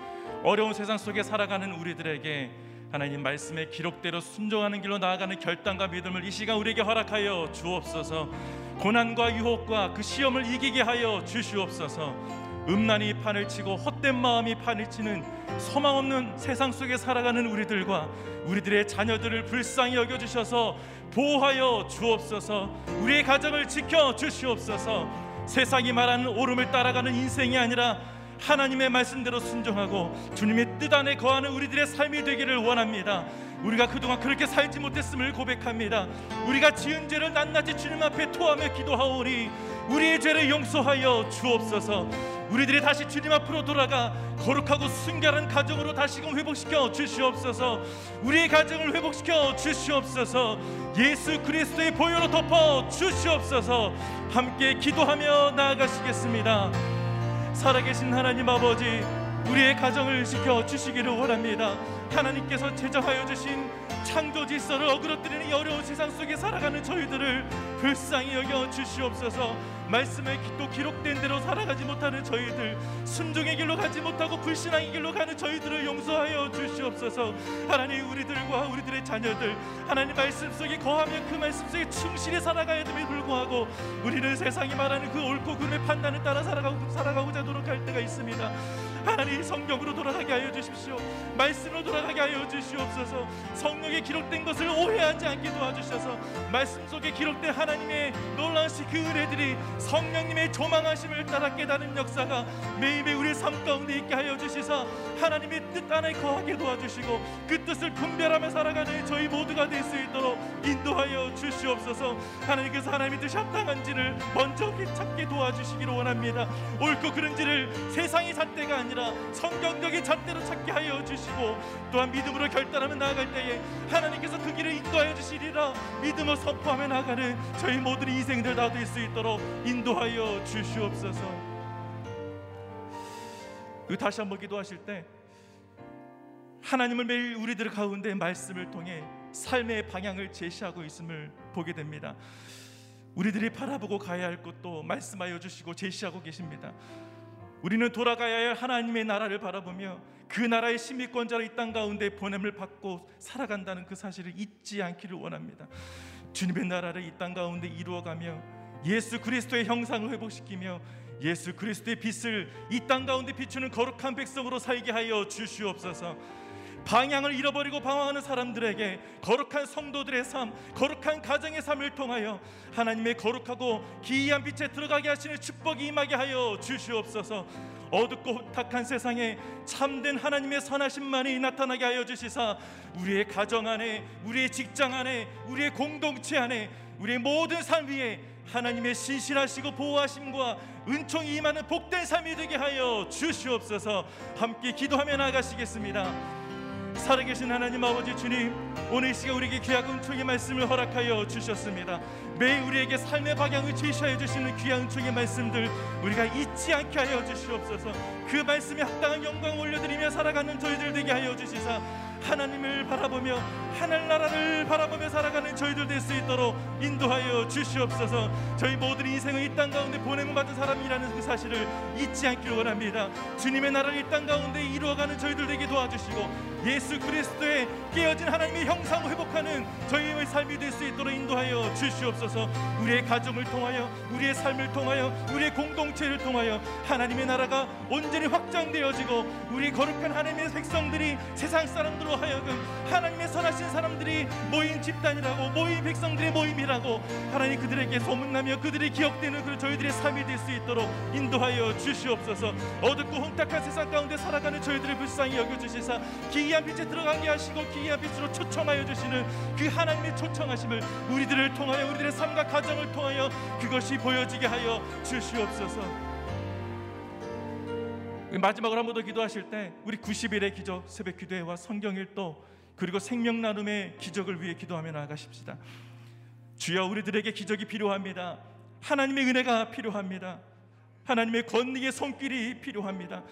어려운 세상 속에 살아가는 우리들에게 하나님 말씀의 기록대로 순종하는 길로 나아가는 결단과 믿음을 이 시간 우리에게 허락하여 주옵소서. 고난과 유혹과 그 시험을 이기게 하여 주시옵소서. 음란이 판을 치고 헛된 마음이 판을 치는 소망 없는 세상 속에 살아가는 우리들과 우리들의 자녀들을 불쌍히 여겨주셔서 보호하여 주옵소서. 우리의 가정을 지켜 주시옵소서. 세상이 말하는 오름을 따라가는 인생이 아니라 하나님의 말씀대로 순종하고 주님의 뜻 안에 거하는 우리들의 삶이 되기를 원합니다. 우리가 그동안 그렇게 살지 못했음을 고백합니다. 우리가 지은 죄를 낱낱이 주님 앞에 토하며 기도하오니 우리의 죄를 용서하여 주옵소서. 우리들이 다시 주님 앞으로 돌아가 거룩하고 순결한 가정으로 다시금 회복시켜 주시옵소서. 우리의 가정을 회복시켜 주시옵소서. 예수 그리스도의 보혈로 덮어 주시옵소서. 함께 기도하며 나아가시겠습니다. 살아계신 하나님 아버지, 우리의 가정을 지켜주시기를 원합니다. 하나님께서 제정하여 주신 창조 질서를 어그러뜨리는 어려운 세상 속에 살아가는 저희들을 불쌍히 여겨주시옵소서. 말씀의 또 기록된 대로 살아가지 못하는 저희들, 순종의 길로 가지 못하고 불신앙의 길로 가는 저희들을 용서하여 주시옵소서. 하나님, 우리들과 우리들의 자녀들 하나님 말씀 속에 거하며 그 말씀 속에 충실히 살아가야 됨에 불구하고 우리는 세상이 말하는 그 옳고 그름의 판단을 따라 살아가고, 살아가고자 노력할 때가 있습니다. 하나님, 성경으로 돌아가게 하여 주십시오. 말씀으로 돌아가게 하여 주시옵소서. 성경에 기록된 것을 오해하지 않게 도와주셔서 말씀 속에 기록된 하나님의 놀라우신 그 은혜들이 성령님의 조망하심을 따라 깨달은 역사가 매일매일 우리의 삶 가운데 있게 하여 주시사 하나님의 뜻 안에 거하게 도와주시고 그 뜻을 분별하며 살아가는 저희 모두가 될 수 있도록 인도하여 주시옵소서. 하나님께서 하나님의 뜻이 합당한지를 먼저 찾게 도와주시기를 원합니다. 옳고 그른지를 세상의 잣대가 아니라 성경적인 잣대로 찾게 하여 주시고 또한 믿음으로 결단하며 나아갈 때에 하나님께서 그 길을 인도하여 주시리라 믿음을 선포하며 나아가는 저희 모든 인생들 다 될 수 있도록 인도하여 주시옵소서. 다시 한번 기도하실 때 하나님을 매일 우리들 가운데 말씀을 통해 삶의 방향을 제시하고 있음을 보게 됩니다. 우리들이 바라보고 가야 할 것도 말씀하여 주시고 제시하고 계십니다. 우리는 돌아가야 할 하나님의 나라를 바라보며 그 나라의 심리권자로 이 땅 가운데 보냄을 받고 살아간다는 그 사실을 잊지 않기를 원합니다. 주님의 나라를 이 땅 가운데 이루어가며 예수 그리스도의 형상을 회복시키며 예수 그리스도의 빛을 이 땅 가운데 비추는 거룩한 백성으로 살게 하여 주시옵소서. 방향을 잃어버리고 방황하는 사람들에게 거룩한 성도들의 삶, 거룩한 가정의 삶을 통하여 하나님의 거룩하고 기이한 빛에 들어가게 하시는 축복이 임하게 하여 주시옵소서. 어둡고 혼탁한 세상에 참된 하나님의 선하심만이 나타나게 하여 주시사 우리의 가정 안에, 우리의 직장 안에, 우리의 공동체 안에, 우리의 모든 삶 위에 하나님의 신실하시고 보호하심과 은총이 임하는 복된 삶이 되게 하여 주시옵소서. 함께 기도하며 나아가시겠습니다. 살아계신 하나님 아버지, 주님, 오늘 이 시간 우리에게 귀하고 은총의 말씀을 허락하여 주셨습니다. 매일 우리에게 삶의 방향을 제시하여 주시는 귀한 은총의 말씀들 우리가 잊지 않게 하여 주시옵소서. 그 말씀에 합당한 영광을 올려드리며 살아가는 저희들 되게 하여 주시사 하나님을 바라보며 하늘나라를 바라보며 살아가는 저희들 될 수 있도록 인도하여 주시옵소서. 저희 모든 인생을 이 땅 가운데 보냄을 받은 사람이라는 그 사실을 잊지 않기를 원합니다. 주님의 나라를 이 땅 가운데 이루어가는 저희들 되게 도와주시고 예수 그리스도의 깨어진 하나님의 형상을 회복하는 저희의 삶 삶이 될 수 있도록 인도하여 주시옵소서. 우리의 가정을 통하여, 우리의 삶을 통하여, 우리의 공동체를 통하여 하나님의 나라가 온전히 확장되어지고 우리 거룩한 하나님의 백성들이 세상 사람들로 하여금 하나님의 선하신 사람들이 모인 집단이라고, 모인 백성들의 모임이라고 하나님 그들에게 소문나며 그들이 기억되는 그런 저희들의 삶이 될 수 있도록 인도하여 주시옵소서. 어둡고 혼탁한 세상 가운데 살아가는 저희들을 불쌍히 여겨주시사 기이한 빛에 들어가게 하시고 기이한 빛으로 초청하여 주시는 그 하나님의 초청하심을 우리들을 통하여, 우리들의 삶과 가정을 통하여 그것이 보여지게 하여 주시옵소서. 마지막으로 한 번 더 기도하실 때 우리 구십 일의 기적, 새벽 기도회와 성경일도 그리고 생명 나눔의 기적을 위해 기도하며 나아가십시다. 주여, 우리들에게 기적이 필요합니다. 하나님의 은혜가 필요합니다. 하나님의 권능의 손길이 필요합니다.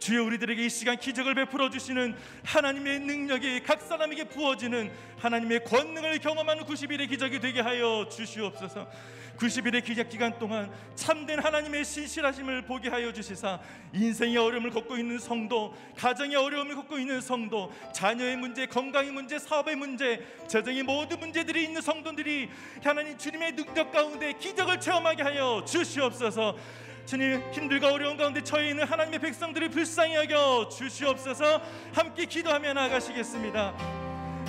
주여, 우리들에게 이 시간 기적을 베풀어 주시는 하나님의 능력이 각 사람에게 부어지는 하나님의 권능을 경험하는 구십 일의 기적이 되게 하여 주시옵소서. 구십 일의 기적 기간 동안 참된 하나님의 신실하심을 보게 하여 주시사 인생의 어려움을 겪고 있는 성도, 가정의 어려움을 겪고 있는 성도, 자녀의 문제, 건강의 문제, 사업의 문제, 재정의 모든 문제들이 있는 성도들이 하나님 주님의 능력 가운데 기적을 체험하게 하여 주시옵소서. 주님, 힘들고 어려운 가운데 처해 있는 하나님의 백성들을 불쌍히 여겨 주시옵소서. 함께 기도하며 나아가시겠습니다.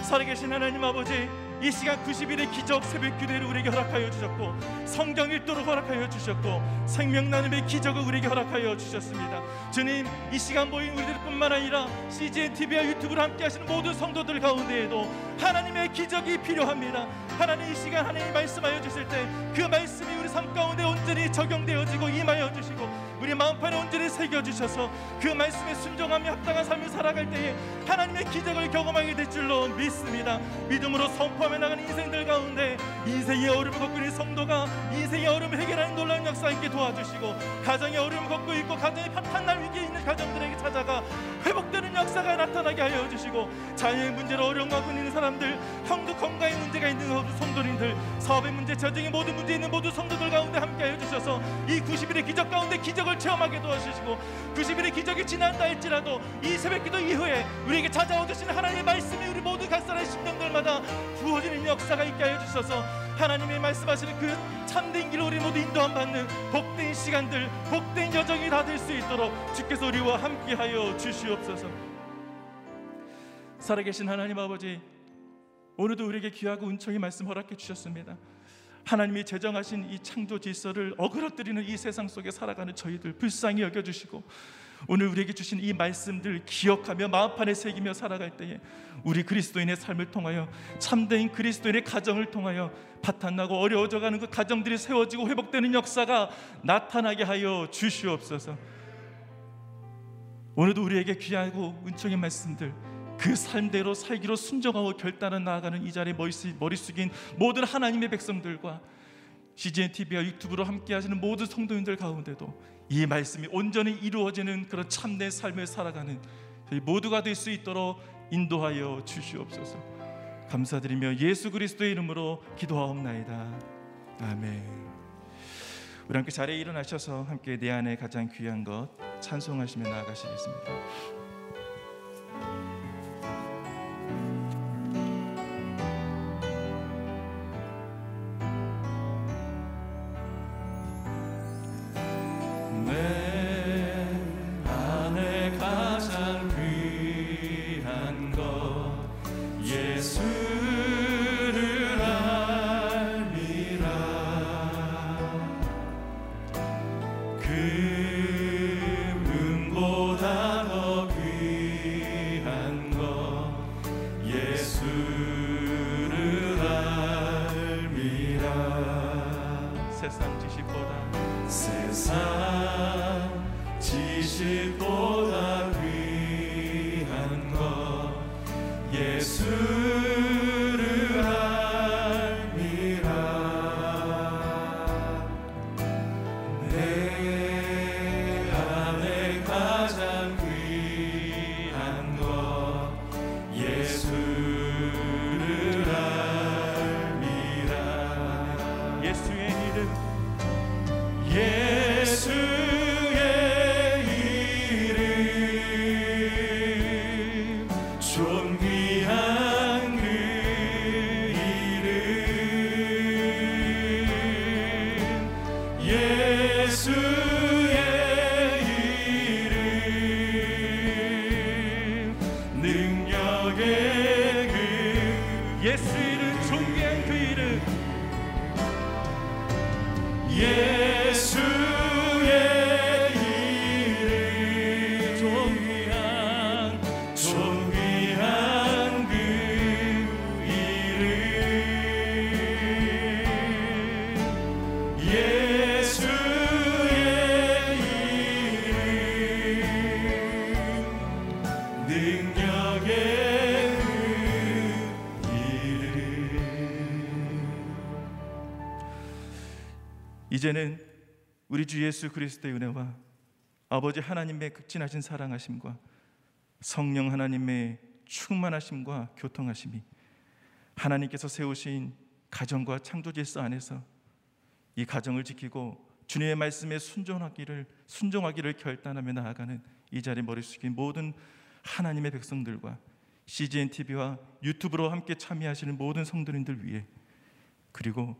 살아계신 하나님 아버지, 이 시간 구십 일의 기적 새벽 기도회를 우리에게 허락하여 주셨고, 성경 읽도록 허락하여 주셨고, 생명 나눔의 기적을 우리에게 허락하여 주셨습니다. 주님, 이 시간 모인 우리들뿐만 아니라 씨지엔 티비와 유튜브를 함께 하시는 모든 성도들 가운데에도 하나님의 기적이 필요합니다. 하나님, 이 시간 하나님 말씀하여 주실 때 그 말씀이 우리 삶 가운데 온전히 적용되어지고 임하여 주시고 우리 마음판에 온전히 새겨주셔서 그 말씀에 순종하며 합당한 삶을 살아갈 때에 하나님의 기적을 경험하게 될 줄로 믿습니다. 믿음으로 선포합니다. 나가는 인생들 가운데 인생의 어려움을 겪고 있는 성도가 인생의 어려움을 해결하는 놀라운 역사 있게 도와주시고, 가정의 어려움을 겪고 있고 가정이 파탄난 위기에 있는 가정들에게 찾아가 회복되는 역사가 나타나게 하여 주시고, 자녀의 문제로 어려움을 겪고 있는 사람들, 형도 건강의 문제가 있는 성도님들, 사업의 문제, 재정의 모든 문제 있는 모든 성도들 가운데 함께 하여 주셔서 이 구십 일의 기적 가운데 기적을 체험하게 도와주시고, 구십 일의 기적이 지난다 할지라도 이 새벽기도 이후에 우리에게 찾아와 주시는 하나님의 말씀이 우리 모두 각 사람의 심령들마다 부어 주시는 역사가 있게 하여 주셔서 하나님이 말씀하시는 그 참된 길로 우리 모두 인도함 받는 복된 시간들, 복된 여정이 다 될 수 있도록 주께서 우리와 함께하여 주시옵소서. 살아계신 하나님 아버지, 오늘도 우리에게 귀하고 은총의 말씀 허락해 주셨습니다. 하나님이 제정하신 이 창조 질서를 어그러뜨리는 이 세상 속에 살아가는 저희들 불쌍히 여겨주시고, 오늘 우리에게 주신 이 말씀들 기억하며 마음판에 새기며 살아갈 때에 우리 그리스도인의 삶을 통하여, 참된 그리스도인의 가정을 통하여 파탄나고 어려워져가는 그 가정들이 세워지고 회복되는 역사가 나타나게 하여 주시옵소서. 오늘도 우리에게 귀하고 은총의 말씀들 그 삶대로 살기로 순종하고 결단을 나아가는 이 자리에 머리 숙인 모든 하나님의 백성들과 씨지엔 티비와 유튜브로 함께 하시는 모든 성도님들 가운데도 이 말씀이 온전히 이루어지는 그런 참된 삶을 살아가는 저희 모두가 될 수 있도록 인도하여 주시옵소서. 감사드리며 예수 그리스도의 이름으로 기도하옵나이다. 아멘. 우리 함께 자리에 일어나셔서 함께 내 안에 가장 귀한 것 찬송하시며 나아가시겠습니다. 예수의 이름 예수 이름 존귀한 그 이름 예수의 이름 존귀한 존귀한 그 이름 예수의 이름 능력의 이제는 우리 주 예수 그리스도의 은혜와 아버지 하나님의 극진하신 사랑하심과 성령 하나님의 충만하심과 교통하심이 하나님께서 세우신 가정과 창조 질서 안에서 이 가정을 지키고 주님의 말씀에 순종하기를 순종하기를 결단하며 나아가는 이 자리 머리 숙인 모든 하나님의 백성들과 씨지엔 티비와 유튜브로 함께 참여하시는 모든 성도님들 위해, 그리고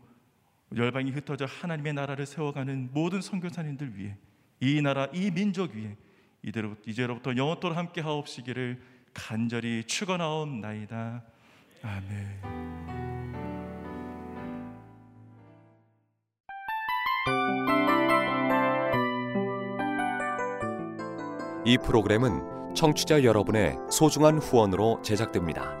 열방이 흩어져 하나님의 나라를 세워가는 모든 선교사님들 위해, 이 나라 이 민족 위에 이제로부터 영원토록 함께 하옵시기를 간절히 축원하옵나이다. 아멘. 이 프로그램은 청취자 여러분의 소중한 후원으로 제작됩니다.